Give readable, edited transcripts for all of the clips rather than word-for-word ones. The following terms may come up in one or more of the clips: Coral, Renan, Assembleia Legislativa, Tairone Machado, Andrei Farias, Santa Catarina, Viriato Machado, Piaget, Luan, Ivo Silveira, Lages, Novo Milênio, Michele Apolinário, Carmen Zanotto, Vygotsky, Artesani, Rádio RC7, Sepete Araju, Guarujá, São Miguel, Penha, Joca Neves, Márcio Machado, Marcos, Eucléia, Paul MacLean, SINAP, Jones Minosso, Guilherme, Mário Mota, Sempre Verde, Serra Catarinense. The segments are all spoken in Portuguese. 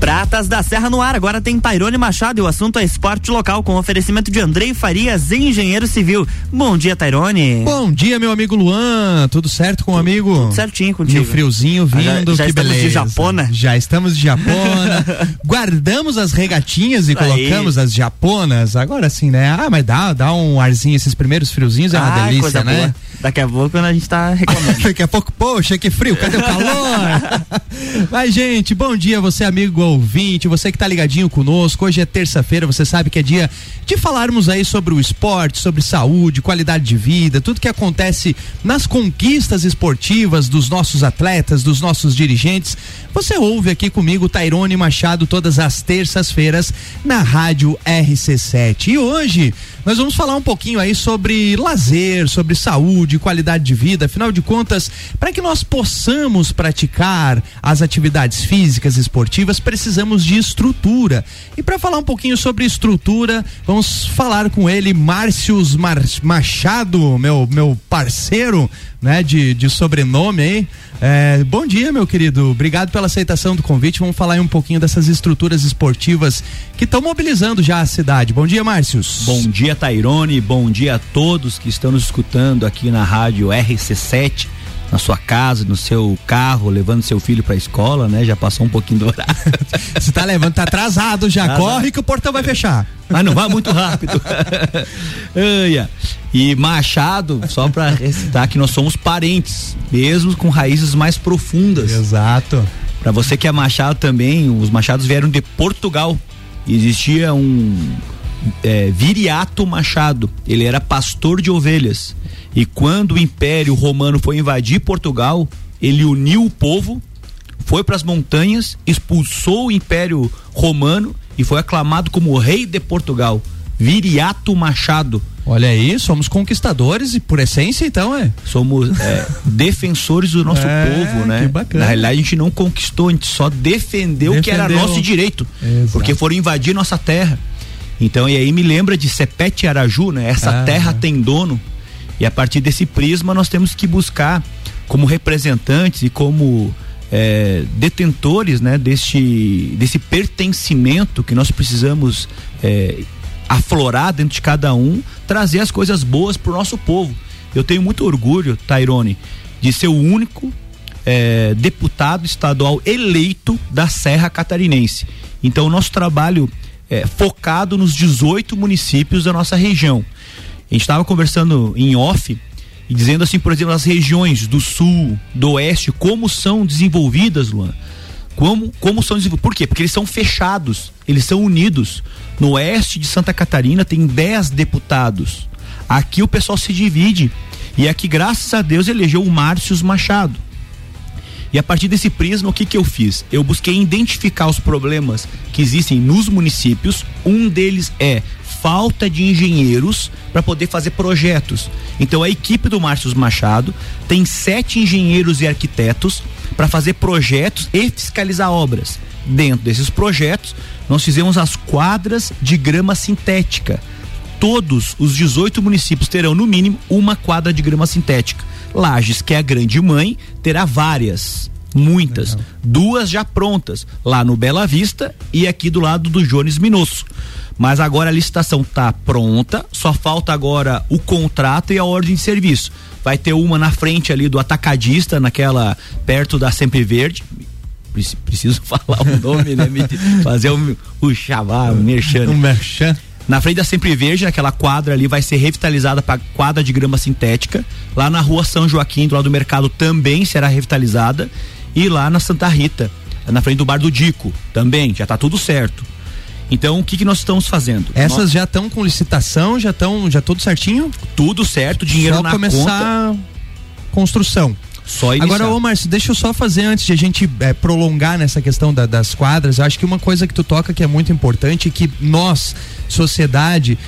Pratas da Serra no ar, agora tem Tairone Machado e o assunto é esporte local com oferecimento de Andrei Farias, engenheiro civil. Bom dia, Tairone. Bom dia, meu amigo Luan, tudo certo com o amigo? Tudo certinho contigo. E o friozinho vindo, já que beleza. Já estamos de japona, guardamos as regatinhas e colocamos as japonas, agora sim, né? Ah, mas dá um arzinho, esses primeiros friozinhos é uma delícia, coisa né? Boa. Daqui a pouco a gente tá reclamando. Daqui a pouco, poxa, que frio, cadê o calor? Mas gente, bom dia você amigo ouvinte, você que tá ligadinho conosco, hoje é terça-feira, você sabe que é dia de falarmos aí sobre o esporte, sobre saúde, qualidade de vida, tudo que acontece nas conquistas esportivas dos nossos atletas, dos nossos dirigentes. Você ouve aqui comigo, Tairone Machado, todas as terças-feiras na Rádio RC7. E hoje nós vamos falar um pouquinho aí sobre lazer, sobre saúde, qualidade de vida, afinal de contas, para que nós possamos praticar as atividades físicas esportivas, precisamos de estrutura. E para falar um pouquinho sobre estrutura, vamos falar com ele, Márcio Machado, meu parceiro, né, de sobrenome aí. Bom dia, meu querido, obrigado pela aceitação do convite. Vamos falar aí um pouquinho dessas estruturas esportivas que estão mobilizando já a cidade. Bom dia, Márcio. Bom dia, Tairone, bom dia a todos que estão nos escutando aqui na Rádio RC7, na sua casa, no seu carro, levando seu filho pra escola, né? Já passou um pouquinho do horário. Você tá levando, tá atrasado já, corre que o portão vai fechar. Mas não vá muito rápido. E Machado, só para recitar que nós somos parentes, mesmo com raízes mais profundas. Exato. Para você que é Machado também, os Machados vieram de Portugal. Existia um Viriato Machado, ele era pastor de ovelhas. E quando o Império Romano foi invadir Portugal, ele uniu o povo, foi para as montanhas, expulsou o Império Romano e foi aclamado como rei de Portugal, Viriato Machado. Olha aí, somos conquistadores e por essência então somos defensores do nosso povo, né? Que bacana. Na realidade a gente não conquistou, a gente só defendeu o que era nosso direito. Exato. Porque foram invadir nossa terra. Então, e aí me lembra de Sepete Araju, né? Essa terra tem dono. E a partir desse prisma nós temos que buscar como representantes e como detentores, né, desse pertencimento que nós precisamos aflorar dentro de cada um, trazer as coisas boas pro nosso povo. Eu tenho muito orgulho, Tairone, de ser o único deputado estadual eleito da Serra Catarinense. Então o nosso trabalho é focado nos 18 municípios da nossa região. A gente estava conversando em off e dizendo assim, por exemplo, as regiões do sul, do oeste, como são desenvolvidas, Luan? Como são desenvolvidas? Por quê? Porque eles são fechados, eles são unidos. No oeste de Santa Catarina tem 10 deputados. Aqui o pessoal se divide. E aqui, graças a Deus, elegeu o Márcio Machado. E a partir desse prisma, o que eu fiz? Eu busquei identificar os problemas que existem nos municípios. Um deles é falta de engenheiros para poder fazer projetos. Então a equipe do Márcio Machado tem 7 engenheiros e arquitetos para fazer projetos e fiscalizar obras. Dentro desses projetos, nós fizemos as quadras de grama sintética. Todos os 18 municípios terão no mínimo uma quadra de grama sintética. Lages, que é a grande mãe, terá várias, muitas. Legal. 2 já prontas, lá no Bela Vista e aqui do lado do Jones Minosso. Mas agora a licitação está pronta, só falta agora o contrato e a ordem de serviço. Vai ter uma na frente ali do atacadista, naquela perto da Sempre Verde. Preciso falar o nome, né? Fazer o chavá, o merchan. O merchan. Na frente da Sempre Verde, naquela quadra ali, vai ser revitalizada para quadra de grama sintética. Lá na rua São Joaquim, do lado do mercado, também será revitalizada. E lá na Santa Rita, na frente do Bar do Dico, também, já está tudo certo. Então, o que nós estamos fazendo? Essas nós já estão com licitação, já tudo certinho? Tudo certo, dinheiro só na conta. Só começar a construção. Só iniciar. Agora, ô Márcio, deixa eu só fazer antes de a gente prolongar nessa questão das quadras. Eu acho que uma coisa que tu toca que é muito importante, que nós, sociedade,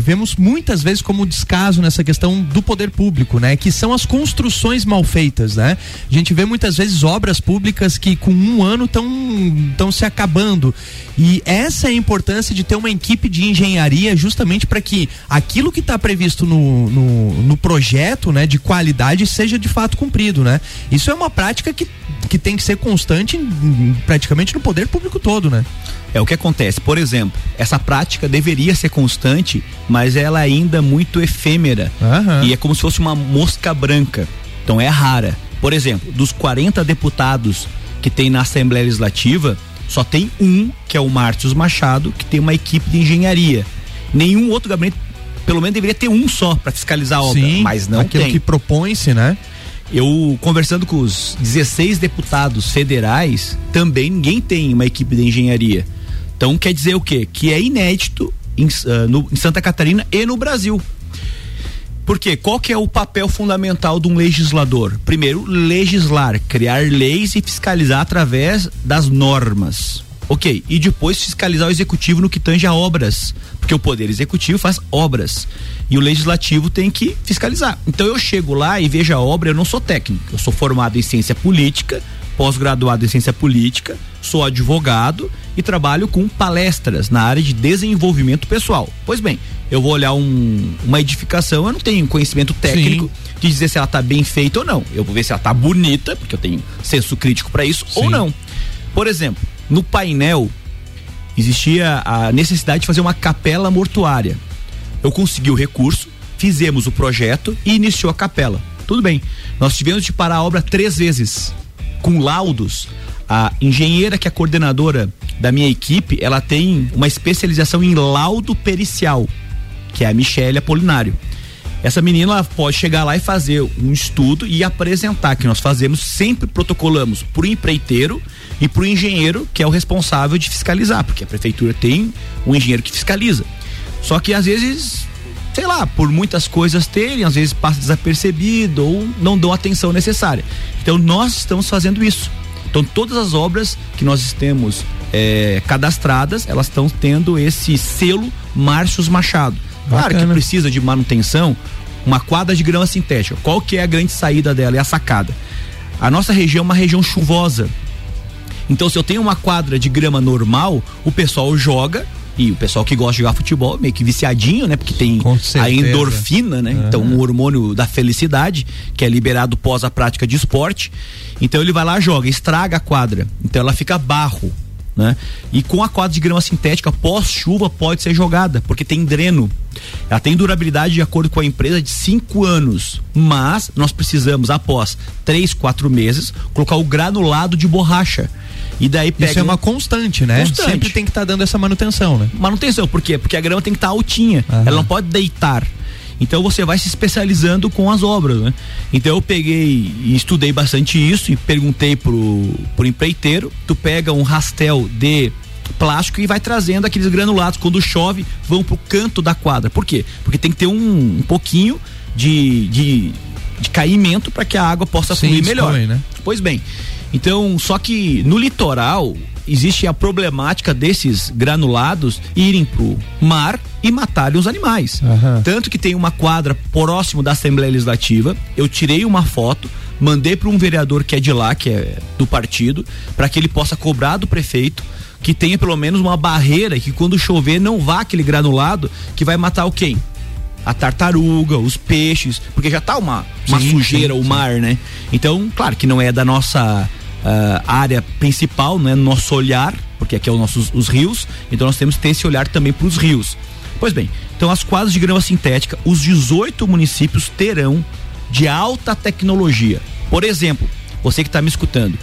vemos muitas vezes como descaso nessa questão do poder público, né? Que são as construções mal feitas, né? A gente vê muitas vezes obras públicas que com um ano estão se acabando. E essa é a importância de ter uma equipe de engenharia, justamente para que aquilo que está previsto no projeto, né, de qualidade, seja de fato cumprido, né? Isso é uma prática que tem que ser constante praticamente no poder público todo, né? É o que acontece. Por exemplo, essa prática deveria ser constante, mas ela é ainda muito efêmera. Uhum. E é como se fosse uma mosca branca. Então é rara. Por exemplo, dos 40 deputados que tem na Assembleia Legislativa, só tem um, que é o Márcio Machado, que tem uma equipe de engenharia. Nenhum outro gabinete, pelo menos deveria ter um só para fiscalizar a obra. Sim, mas não aquilo tem. Aquilo que propõe-se, né? Eu, conversando com os 16 deputados federais, também ninguém tem uma equipe de engenharia. Então quer dizer o quê? Que é inédito em Santa Catarina e no Brasil. Por quê? Qual que é o papel fundamental de um legislador? Primeiro, legislar, criar leis e fiscalizar através das normas. Ok, e depois fiscalizar o executivo no que tange a obras, porque o poder executivo faz obras e o legislativo tem que fiscalizar. Então eu chego lá e vejo a obra, eu não sou técnico, eu sou formado em ciência política, pós-graduado em ciência política, sou advogado e trabalho com palestras na área de desenvolvimento pessoal. Pois bem, eu vou olhar uma edificação, eu não tenho conhecimento técnico Sim. de dizer se ela está bem feita ou não. Eu vou ver se ela está bonita, porque eu tenho senso crítico para isso, Sim. ou não. Por exemplo, no painel existia a necessidade de fazer uma capela mortuária. Eu consegui o recurso, fizemos o projeto e iniciou a capela. Tudo bem, nós tivemos de parar a obra 3 vezes com laudos. A engenheira, que é a coordenadora da minha equipe, ela tem uma especialização em laudo pericial, que é a Michele Apolinário. Essa menina, ela pode chegar lá e fazer um estudo e apresentar, que nós fazemos, sempre protocolamos pro empreiteiro e pro engenheiro, que é o responsável de fiscalizar, porque a prefeitura tem um engenheiro que fiscaliza. Só que às vezes, sei lá, por muitas coisas terem, às vezes passa desapercebido ou não dão a atenção necessária. Então nós estamos fazendo isso. Então todas as obras que nós temos cadastradas, elas estão tendo esse selo Márcio Machado. Claro Bacana. Que precisa de manutenção, uma quadra de grama sintética. Qual que é a grande saída dela? É a sacada. A nossa região é uma região chuvosa. Então se eu tenho uma quadra de grama normal, o pessoal joga, e o pessoal que gosta de jogar futebol, meio que viciadinho, né? Porque tem a endorfina, né? Então, um hormônio da felicidade, que é liberado pós a prática de esporte. Então, ele vai lá, joga, estraga a quadra. Então, ela fica barro, né? E com a quadra de grama sintética, pós-chuva, pode ser jogada, porque tem dreno. Ela tem durabilidade, de acordo com a empresa, de 5 anos. Mas, nós precisamos, após 3, 4 meses, colocar o granulado de borracha. E daí pega. Isso é uma constante, né? Constante. Sempre tem que estar dando essa manutenção, né? Manutenção, por quê? Porque a grama tem que estar altinha, Aham. ela não pode deitar. Então você vai se especializando com as obras, né? Então eu peguei e estudei bastante isso e perguntei pro empreiteiro, tu pega um rastel de plástico e vai trazendo aqueles granulados, quando chove vão pro canto da quadra. Por quê? Porque tem que ter um pouquinho de caimento para que a água possa Sim, fluir melhor. Expõe, né? Pois bem. Então, só que no litoral existe a problemática desses granulados irem pro mar e matarem os animais. Uhum. Tanto que tem uma quadra próximo da Assembleia Legislativa, eu tirei uma foto, mandei para um vereador que é de lá, que é do partido, para que ele possa cobrar do prefeito que tenha pelo menos uma barreira, que quando chover não vá aquele granulado que vai matar o quem? A tartaruga, os peixes, porque já tá uma sim, sujeira, sim, o mar, né? Então, claro que não é da nossa área principal, né? Nosso olhar, porque aqui é os rios, então nós temos que ter esse olhar também para os rios. Pois bem, então as quadras de grama sintética, os 18 municípios terão de alta tecnologia. Por exemplo, você que está me escutando,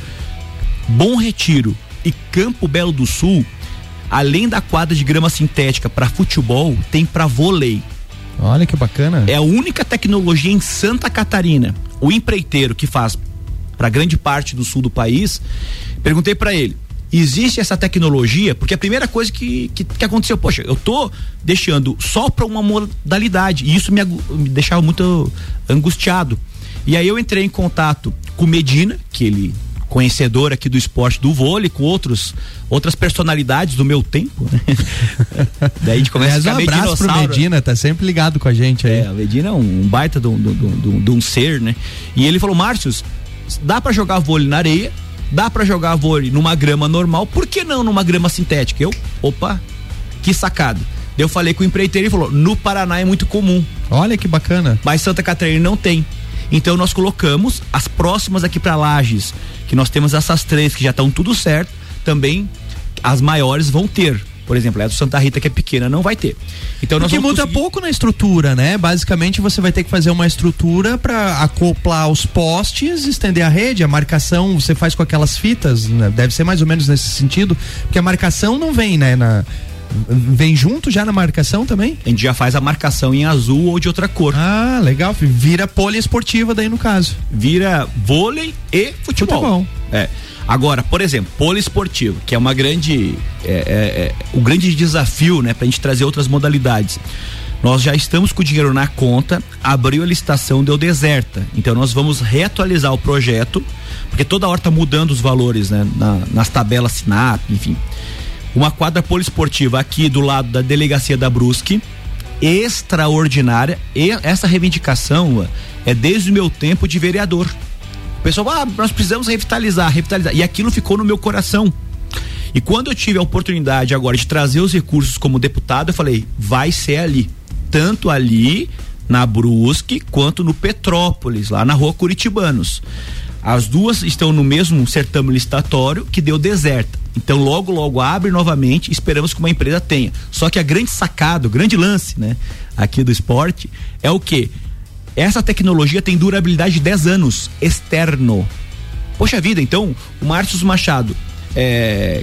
Bom Retiro e Campo Belo do Sul, além da quadra de grama sintética para futebol, tem para vôlei. Olha que bacana. É a única tecnologia em Santa Catarina. O empreiteiro que faz para grande parte do sul do país, perguntei para ele, existe essa tecnologia? Porque a primeira coisa que aconteceu, poxa, eu tô deixando só para uma modalidade, e isso me deixava muito angustiado. E aí eu entrei em contato com o Medina, que ele conhecedor aqui do esporte do vôlei, com outras personalidades do meu tempo, né? Daí a gente começa a ficar abraço pro Medina, tá sempre ligado com a gente aí. É, o Medina é um baita de um ser, né? E ele falou, Márcio, dá pra jogar vôlei na areia, dá pra jogar vôlei numa grama normal, por que não numa grama sintética? Eu, opa, que sacada. Eu falei com o empreiteiro e falou, no Paraná é muito comum. Olha que bacana. Mas Santa Catarina não tem. Então nós colocamos as próximas aqui para Lages, que nós temos essas três que já estão tudo certo, também as maiores vão ter. Por exemplo, a do Santa Rita, que é pequena, não vai ter. Então, porque muda pouco na estrutura, né? Basicamente, você vai ter que fazer uma estrutura para acoplar os postes, estender a rede, a marcação você faz com aquelas fitas, né? Deve ser mais ou menos nesse sentido, porque a marcação não vem, né? Vem junto já na marcação também? A gente já faz a marcação em azul ou de outra cor. Ah, legal. Vira poliesportiva daí no caso. Vira vôlei e futebol. É. Agora, por exemplo, poliesportivo, que é uma grande o grande desafio, né, pra gente trazer outras modalidades. Nós já estamos com o dinheiro na conta, abriu a licitação, deu deserta. Então nós vamos reatualizar o projeto, porque toda hora tá mudando os valores, né, nas tabelas SINAP, enfim. Uma quadra poliesportiva aqui do lado da delegacia da Brusque, extraordinária, e essa reivindicação é desde o meu tempo de vereador. O pessoal, nós precisamos revitalizar, e aquilo ficou no meu coração. E quando eu tive a oportunidade agora de trazer os recursos como deputado, eu falei, vai ser ali, tanto ali na Brusque, quanto no Petrópolis, lá na rua Curitibanos. As duas estão no mesmo certame licitatório que deu deserta. Então logo abre novamente, esperamos que uma empresa tenha. Só que a grande sacada, o grande lance, né, aqui do esporte é o quê? Essa tecnologia tem durabilidade de 10 anos externo. Poxa vida, então o Márcio Machado,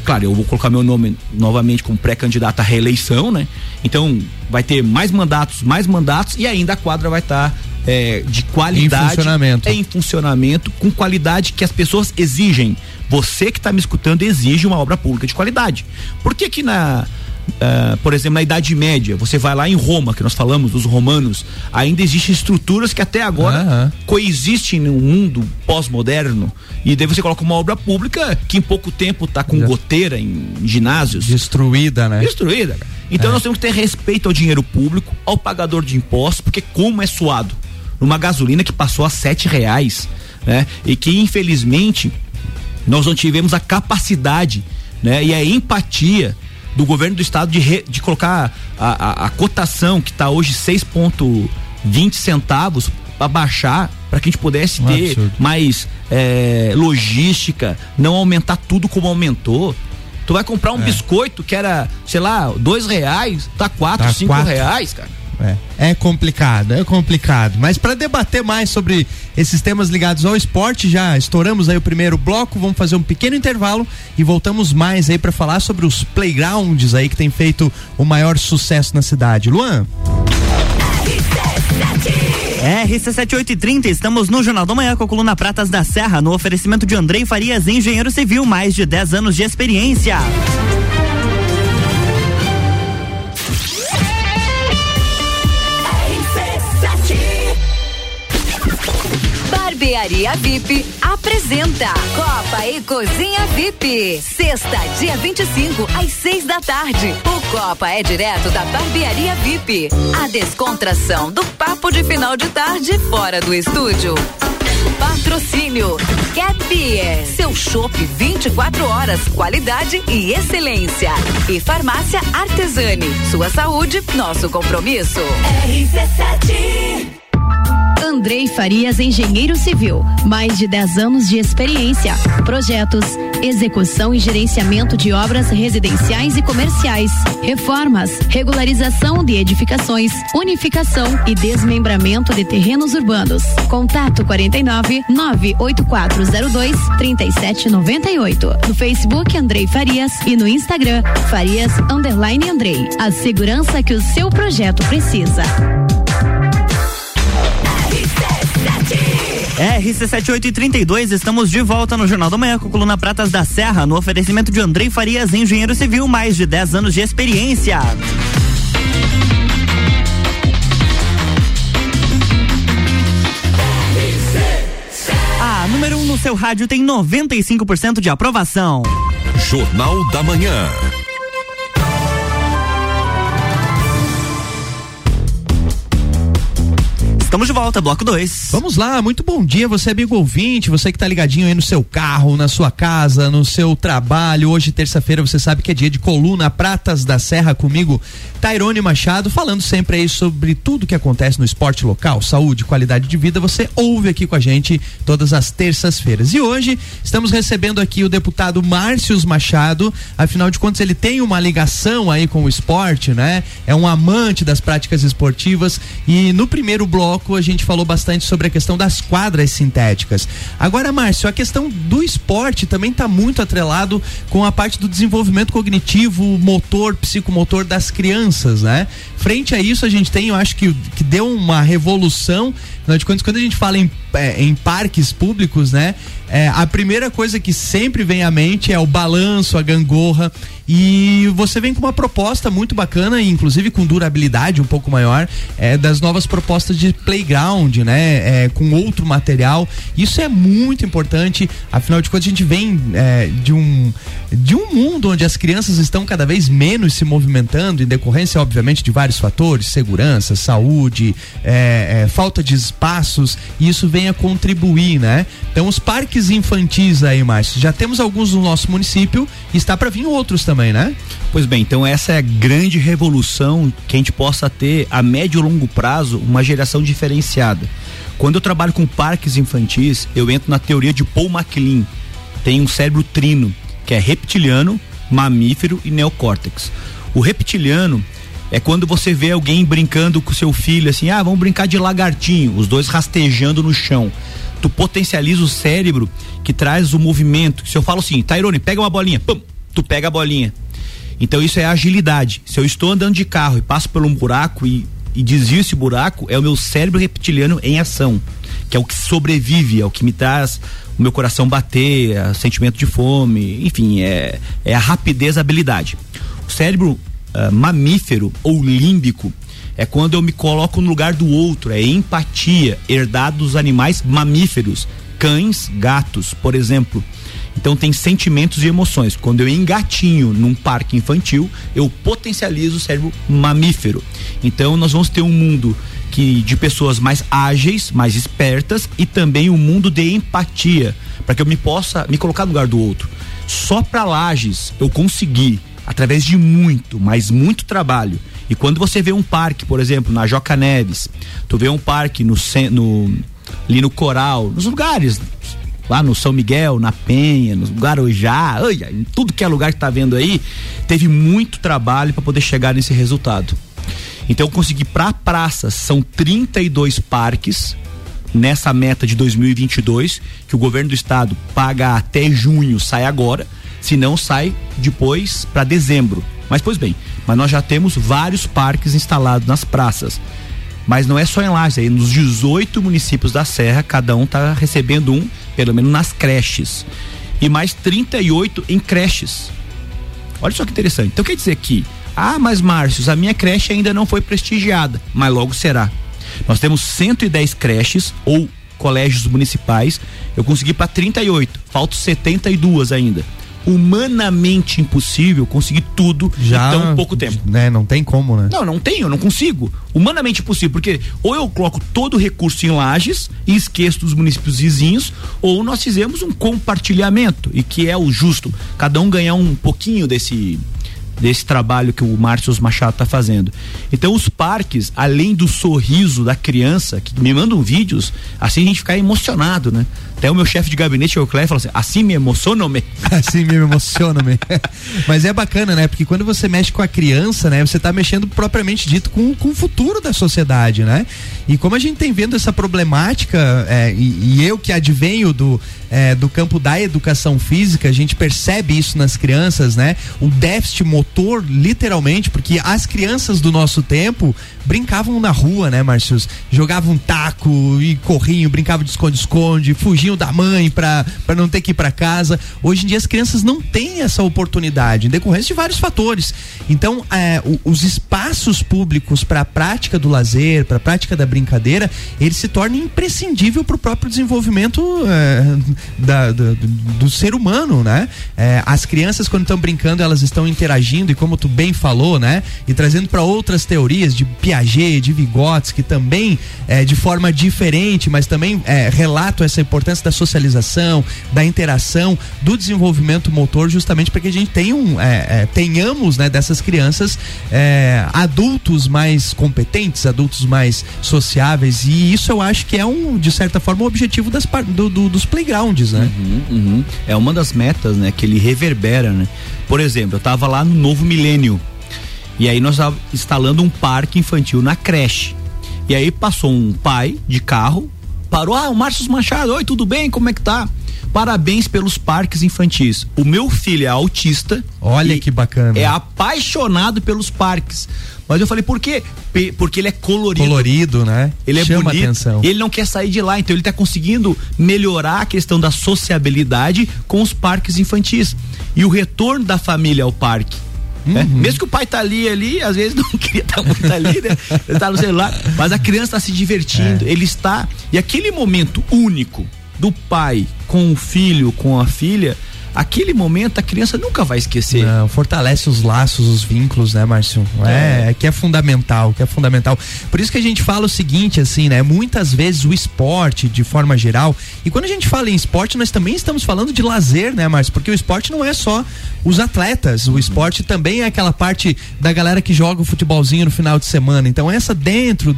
claro, eu vou colocar meu nome novamente como pré-candidato à reeleição, né? Então vai ter mais mandatos e ainda a quadra vai estar de qualidade, em funcionamento, com qualidade que as pessoas exigem. Você que está me escutando exige uma obra pública de qualidade. Por que que por exemplo, na Idade Média, você vai lá em Roma, que nós falamos dos romanos, ainda existem estruturas que até agora coexistem no mundo pós-moderno, e daí você coloca uma obra pública que em pouco tempo está com goteira em ginásios. Destruída, né? Destruída. Então nós temos que ter respeito ao dinheiro público, ao pagador de impostos, porque como é suado numa gasolina que passou a R$7, né? E que infelizmente nós não tivemos a capacidade, né? E a empatia do governo do estado de colocar a cotação que está hoje 6,20 centavos para baixar, para que a gente pudesse ter absurdo. Mais logística, não aumentar tudo como aumentou. Tu vai comprar um biscoito que era, sei lá, R$2, tá 4, 5 reais, cara. É complicado. Mas para debater mais sobre esses temas ligados ao esporte, já estouramos aí o primeiro bloco, vamos fazer um pequeno intervalo e voltamos mais aí para falar sobre os playgrounds aí que tem feito o maior sucesso na cidade. Luan? RC7830, estamos no Jornal da Manhã com a coluna Pratas da Serra, no oferecimento de Andrei Farias, engenheiro civil, mais de 10 anos de experiência. Barbearia VIP apresenta Copa e Cozinha VIP. Sexta, dia 25, às 6 da tarde. O Copa é direto da Barbearia VIP. A descontração do papo de final de tarde fora do estúdio. Patrocínio Cat Beer, seu chopp 24 horas, qualidade e excelência. E Farmácia Artesani, sua saúde, nosso compromisso. RC7. Andrei Farias, engenheiro civil, mais de 10 anos de experiência, projetos, execução e gerenciamento de obras residenciais e comerciais, reformas, regularização de edificações, unificação e desmembramento de terrenos urbanos. Contato 49 98402 3798. No Facebook Andrei Farias e no Instagram Farias_Andrei. A segurança que o seu projeto precisa. RC7832, estamos de volta no Jornal da Manhã com a coluna Pratas da Serra, no oferecimento de Andrei Farias, engenheiro civil, mais de 10 anos de experiência. A número 1 no o seu rádio tem 95% de aprovação. Jornal da Manhã. Estamos de volta, bloco 2. Vamos lá, muito bom dia, você amigo ouvinte, você que tá ligadinho aí no seu carro, na sua casa, no seu trabalho. Hoje, terça-feira, você sabe que é dia de coluna Pratas da Serra, comigo, Tairone Machado, falando sempre aí sobre tudo que acontece no esporte local, saúde, qualidade de vida. Você ouve aqui com a gente todas as terças-feiras. E hoje estamos recebendo aqui o deputado Márcio Machado, afinal de contas ele tem uma ligação aí com o esporte, né? É um amante das práticas esportivas e no primeiro bloco a gente falou bastante sobre a questão das quadras sintéticas. Agora, Márcio, a questão do esporte também está muito atrelado com a parte do desenvolvimento cognitivo, motor, psicomotor das crianças, né? Frente a isso, a gente tem, eu acho que deu uma revolução, afinal de contas, quando a gente fala em parques públicos, né? A primeira coisa que sempre vem à mente é o balanço, a gangorra, e você vem com uma proposta muito bacana, inclusive com durabilidade um pouco maior, das novas propostas de playground, né? Com outro material. Isso é muito importante, afinal de contas a gente vem de um mundo onde as crianças estão cada vez menos se movimentando, em decorrência obviamente de vários fatores, segurança, saúde, falta de espaços, e isso vem a contribuir, né? Então os parques infantis aí, Márcio, já temos alguns no nosso município e está para vir outros também, né? Pois bem, então essa é a grande revolução, que a gente possa ter a médio e longo prazo uma geração diferenciada. Quando eu trabalho com parques infantis, eu entro na teoria de Paul MacLean. Tem um cérebro trino, que é reptiliano, mamífero e neocórtex. O reptiliano é quando você vê alguém brincando com seu filho, assim, vamos brincar de lagartinho, os dois rastejando no chão. Tu potencializa o cérebro que traz o movimento. Se eu falo assim, Tairone, pega uma bolinha, pum, tu pega a bolinha. Então isso é agilidade. Se eu estou andando de carro e passo por um buraco e desvio esse buraco, é o meu cérebro reptiliano em ação, que é o que sobrevive, é o que me traz o meu coração bater, o sentimento de fome, enfim, é a rapidez, a habilidade. O cérebro mamífero ou límbico é quando eu me coloco no lugar do outro, é empatia, herdado dos animais mamíferos, cães, gatos, por exemplo. Então tem sentimentos e emoções. Quando eu engatinho num parque infantil, eu potencializo o cérebro mamífero. Então nós vamos ter um mundo de pessoas mais ágeis, mais espertas, e também um mundo de empatia, para que eu me possa me colocar no lugar do outro. Só para Lages eu consegui, através de muito, mas muito trabalho. E quando você vê um parque, por exemplo, na Joca Neves, tu vê um parque ali no Coral, nos lugares, lá no São Miguel, na Penha, no Guarujá, em tudo que é lugar que tá vendo aí, teve muito trabalho para poder chegar nesse resultado. Então eu consegui para praça, são 32 parques nessa meta de 2022, que o governo do estado paga até junho, sai agora, se não sai depois para dezembro. Mas pois bem, mas nós já temos vários parques instalados nas praças. Mas não é só em Lages, aí nos 18 municípios da Serra, cada um está recebendo um, pelo menos nas creches. E mais 38 em creches. Olha só que interessante. Então quer dizer que, mas Márcio, a minha creche ainda não foi prestigiada, mas logo será. Nós temos 110 creches ou colégios municipais. Eu consegui para 38, faltam 72 ainda. Humanamente impossível conseguir tudo já, em tão pouco tempo. Né, não tem como, né? Não, eu não consigo. Humanamente impossível, porque ou eu coloco todo o recurso em Lages e esqueço dos municípios vizinhos, ou nós fizemos um compartilhamento, e que é o justo. Cada um ganhar um pouquinho desse trabalho que o Márcio Machado está fazendo. Então os parques, além do sorriso da criança, que me mandam vídeos, assim a gente fica emocionado, né? Até o meu chefe de gabinete, o Eucléia, fala assim, assim me emociono-me. Assim me emociono-me. Mas é bacana, né? Porque quando você mexe com a criança, né? Você tá mexendo propriamente dito com o futuro da sociedade, né? E como a gente tem vendo essa problemática, e eu que advenho do campo da educação física, a gente percebe isso nas crianças, né? O déficit motor, literalmente, porque as crianças do nosso tempo brincavam na rua, né, Márcio? Jogavam taco e corriam, brincavam de esconde-esconde, fugiam recadinho da mãe para não ter que ir para casa. Hoje em dia as crianças não têm essa oportunidade, em decorrência de vários fatores. Então, os espaços públicos para a prática do lazer, para a prática da brincadeira, ele se torna imprescindível para o próprio desenvolvimento do ser humano, né? As crianças, quando estão brincando, elas estão interagindo, e como tu bem falou, né? E trazendo para outras teorias de Piaget, de Vygotsky, também de forma diferente, mas também relato essa importância da socialização, da interação, do desenvolvimento motor, justamente para que a gente tenhamos, né, dessas crianças adultos mais competentes, adultos mais sociáveis, e isso eu acho que é de certa forma o objetivo dos playgrounds, né? Uhum. É uma das metas, né, que ele reverbera, né? Por exemplo, eu tava lá no Novo Milênio, e aí nós tava instalando um parque infantil na creche, e aí passou um pai de carro, parou, o Márcio Machado, oi, tudo bem, como é que tá? Parabéns pelos parques infantis. O meu filho é autista. Olha que bacana. É apaixonado pelos parques. Mas eu falei, por quê? Porque ele é colorido. Colorido, né? Ele chama, é bonito. Atenção. Ele não quer sair de lá, então ele tá conseguindo melhorar a questão da sociabilidade com os parques infantis. E o retorno da família ao parque. Uhum. Né? Mesmo que o pai tá ali, às vezes não queria estar muito ali, né? Ele tá no celular, mas a criança tá se divertindo, ele está... E aquele momento único do pai com o filho, com a filha, aquele momento a criança nunca vai esquecer. Não, fortalece os laços, os vínculos, né, Márcio? Que é fundamental. Por isso que a gente fala o seguinte, assim, né, muitas vezes o esporte, de forma geral, e quando a gente fala em esporte, nós também estamos falando de lazer, né, Márcio? Porque o esporte não é só os atletas, o esporte também é aquela parte da galera que joga o futebolzinho no final de semana. Então, essa dentro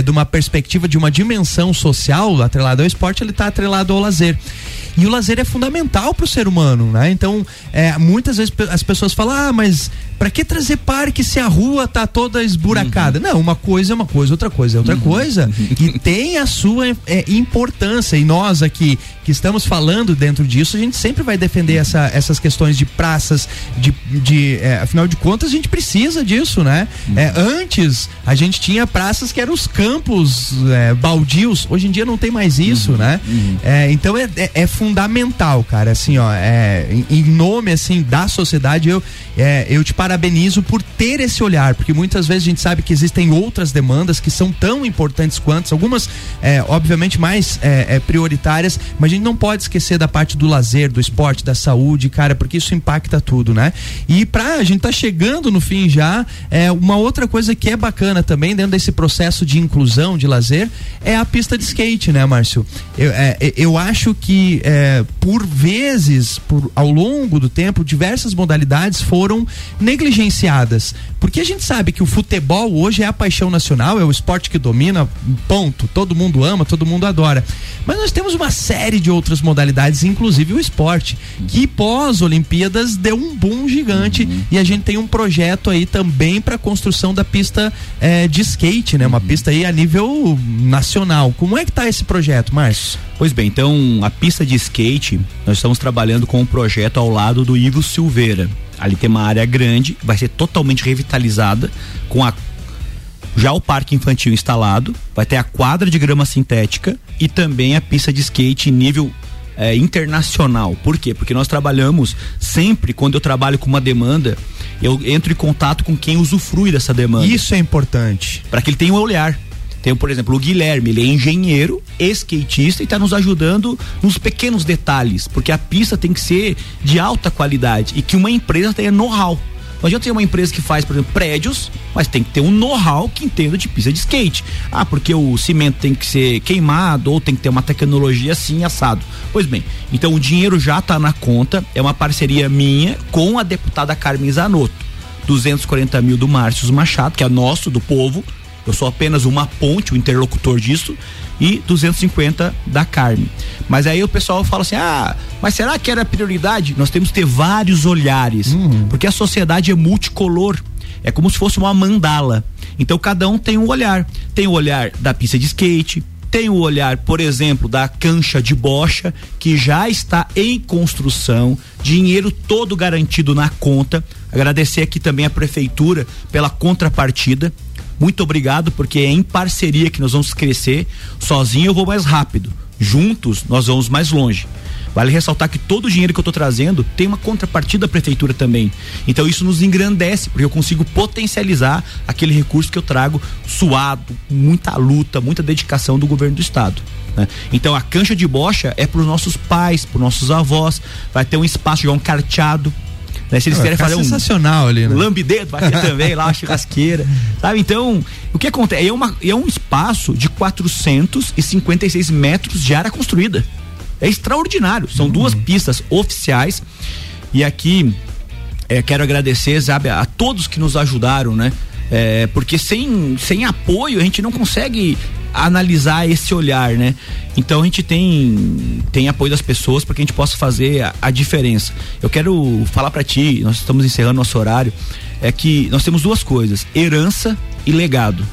de uma perspectiva, de uma dimensão social, atrelado ao esporte, ele está atrelado ao lazer. E o lazer é fundamental para o ser humano, né? Então, muitas vezes as pessoas falam, mas pra que trazer parque se a rua tá toda esburacada? Uhum. Não, uma coisa é uma coisa, outra coisa é outra coisa. E tem a sua importância. E nós aqui, que estamos falando dentro disso, a gente sempre vai defender essas questões de praças, afinal de contas, a gente precisa disso, né? Antes, a gente tinha praças que eram os campos baldios. Hoje em dia não tem mais isso, né? Então, é fundamental, cara, assim, ó, em nome, assim, da sociedade, eu te parabenizo por ter esse olhar, porque muitas vezes a gente sabe que existem outras demandas que são tão importantes quanto, algumas, obviamente, mais prioritárias, mas a gente não pode esquecer da parte do lazer, do esporte, da saúde, cara, porque isso impacta tudo, né? E a gente tá chegando no fim já, uma outra coisa que é bacana também, dentro desse processo de inclusão, de lazer, é a pista de skate, né, Márcio? Eu acho que por vezes, ao longo do tempo, diversas modalidades foram negligenciadas, porque a gente sabe que o futebol hoje é a paixão nacional, é o esporte que domina, ponto, todo mundo ama, todo mundo adora, mas nós temos uma série de outras modalidades, inclusive o esporte, que pós-Olimpíadas deu um boom gigante, e a gente tem um projeto aí também para a construção da pista de skate, né? Uma pista aí a nível nacional. Como é que tá esse projeto, Márcio? Pois bem, então a pista de skate, nós estamos trabalhando com um projeto ao lado do Ivo Silveira. Ali tem uma área grande, vai ser totalmente revitalizada, com já o parque infantil instalado, vai ter a quadra de grama sintética e também a pista de skate em nível internacional. Por quê? Porque nós trabalhamos sempre, quando eu trabalho com uma demanda, eu entro em contato com quem usufrui dessa demanda. Isso é importante. Para que ele tenha um olhar. Tem, por exemplo, o Guilherme, ele é engenheiro, skatista, e está nos ajudando nos pequenos detalhes, porque a pista tem que ser de alta qualidade e que uma empresa tenha know-how. Não adianta ter uma empresa que faz, por exemplo, prédios, mas tem que ter um know-how que entenda de pista de skate. Porque o cimento tem que ser queimado ou tem que ter uma tecnologia assim, assado. Pois bem, então o dinheiro já está na conta, é uma parceria minha com a deputada Carmen Zanotto. 240 mil do Márcio Machado, que é nosso, do povo. Eu sou apenas uma ponte, o interlocutor disso, e 250 da Carmen. Mas aí o pessoal fala assim, mas será que era prioridade? Nós temos que ter vários olhares, porque a sociedade é multicolor, é como se fosse uma mandala. Então cada um tem um olhar. Tem o olhar da pista de skate, tem o olhar, por exemplo, da cancha de bocha, que já está em construção, dinheiro todo garantido na conta. Agradecer aqui também a prefeitura pela contrapartida. muito obrigado, porque é em parceria que nós vamos crescer. Sozinho eu vou mais rápido, juntos nós vamos mais longe. Vale ressaltar que todo o dinheiro que eu estou trazendo tem uma contrapartida da prefeitura também. Então isso nos engrandece, porque eu consigo potencializar aquele recurso que eu trago suado, muita luta, muita dedicação do governo do estado, né? Então a cancha de bocha é para os nossos pais, para os nossos avós. Vai ter um espaço, um carteado, né? Se eles querem fazer sensacional ali, né? Lambidedo, vai ter também lá, churrasqueira, sabe? Então, o que acontece? É um espaço de 456 metros de área construída. É extraordinário. São duas pistas oficiais. E aqui quero agradecer, sabe, a todos que nos ajudaram, né? Porque sem apoio a gente não consegue analisar esse olhar, né? Então a gente tem apoio das pessoas para que a gente possa fazer a diferença. Eu quero falar para ti, nós estamos encerrando nosso horário, é que nós temos duas coisas: herança e legado.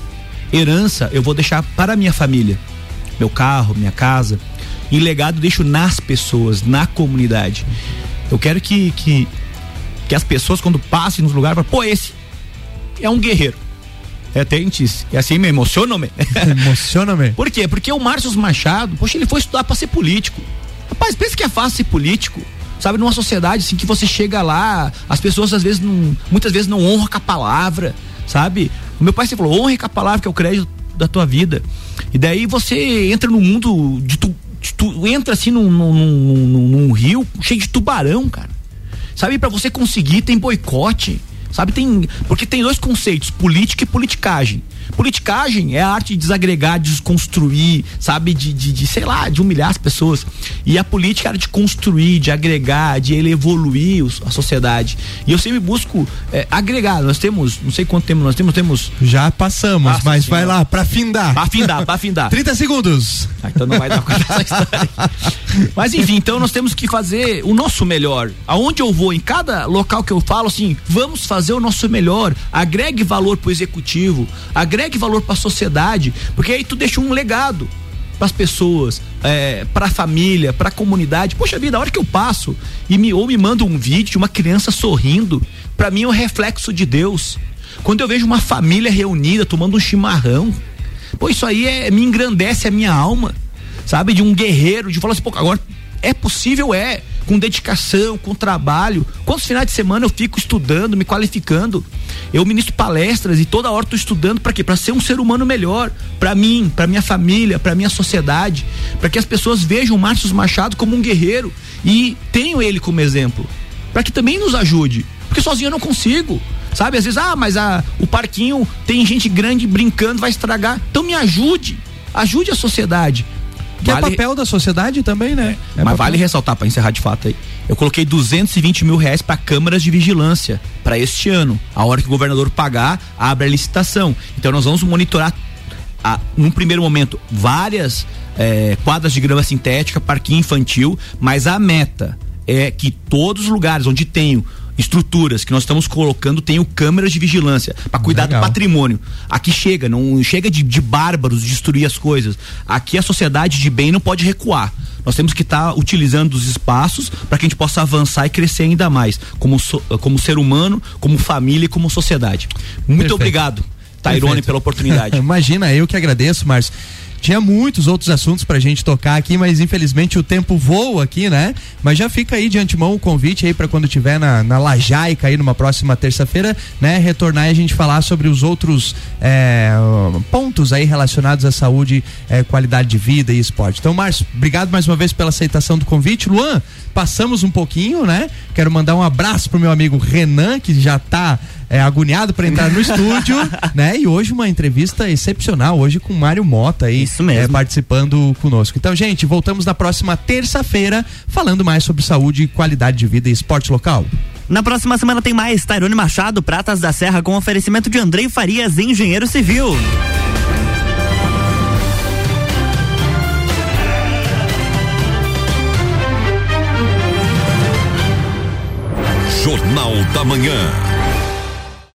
Herança eu vou deixar para minha família, meu carro, minha casa, e legado eu deixo nas pessoas, na comunidade. Eu quero que as pessoas, quando passem nos lugares, falam, pô, esse é um guerreiro. É, e assim me emociona. Por quê? Porque o Márcio Machado, poxa, ele foi estudar pra ser político. Rapaz, pensa que é fácil ser político, sabe? Numa sociedade assim que você chega lá, as pessoas às vezes muitas vezes não honram com a palavra, sabe? O meu pai sempre falou, honre com a palavra, que é o crédito da tua vida. E daí você entra no mundo entra assim num rio cheio de tubarão, cara, sabe? Pra você conseguir tem boicote, sabe? Porque tem dois conceitos, política e politicagem. Politicagem é a arte de desagregar, de desconstruir, sabe? De humilhar as pessoas. E a política era de construir, de agregar, de evoluir a sociedade. E eu sempre busco agregar. Nós temos, não sei quanto tempo nós temos... Já passamos, mas sim, vai lá, pra findar. 30 segundos. Então não vai dar conta dessa história. Mas enfim, então nós temos que fazer o nosso melhor. Aonde eu vou, em cada local que eu falo, assim, vamos fazer o nosso melhor. Agregue valor pro executivo, agregue valor para a sociedade, porque aí tu deixa um legado para as pessoas, para a família, para a comunidade. Poxa vida, a hora que eu passo ou me manda um vídeo de uma criança sorrindo, para mim é um reflexo de Deus. Quando eu vejo uma família reunida tomando um chimarrão, pô, isso aí me engrandece a minha alma, sabe? De um guerreiro, de falar assim, pô, agora é possível, com dedicação, com trabalho. Quantos finais de semana eu fico estudando, me qualificando? Eu ministro palestras e toda hora tô estudando para quê? Para ser um ser humano melhor, para mim, para minha família, para minha sociedade, para que as pessoas vejam o Márcio Machado como um guerreiro e tenham ele como exemplo, para que também nos ajude, porque sozinho eu não consigo, sabe? Às vezes, mas o parquinho tem gente grande brincando, vai estragar. Então me ajude a sociedade. Que é papel da sociedade também, né? Mas vale ressaltar, para encerrar de fato aí, eu coloquei 220 mil reais para câmaras de vigilância para este ano. A hora que o governador pagar, abre a licitação. Então nós vamos monitorar, num primeiro momento, várias quadras de grama sintética, parquinho infantil, mas a meta é que todos os lugares onde tenho estruturas que nós estamos colocando tenham câmeras de vigilância para cuidar do patrimônio. Aqui chega, não chega de bárbaros destruir as coisas. Aqui a sociedade de bem não pode recuar. Nós temos que estar utilizando os espaços para que a gente possa avançar e crescer ainda mais como ser humano, como família e como sociedade. Muito obrigado, Tairone, pela oportunidade. Imagina, eu que agradeço, Márcio. Tinha muitos outros assuntos pra gente tocar aqui, mas infelizmente o tempo voa aqui, né? Mas já fica aí de antemão o convite aí pra quando tiver na Lajaica aí numa próxima terça-feira, né? Retornar e a gente falar sobre os outros pontos aí relacionados à saúde, qualidade de vida e esporte. Então, Márcio, obrigado mais uma vez pela aceitação do convite. Luan, passamos um pouquinho, né? Quero mandar um abraço pro meu amigo Renan, que já tá agoniado para entrar no estúdio, né? E hoje uma entrevista excepcional, hoje com o Mário Mota aí, isso mesmo, participando conosco. Então, gente, voltamos na próxima terça-feira falando mais sobre saúde, qualidade de vida e esporte local. Na próxima semana tem mais Tairone Machado, Pratas da Serra, com oferecimento de Andrei Farias, engenheiro civil. Jornal da Manhã.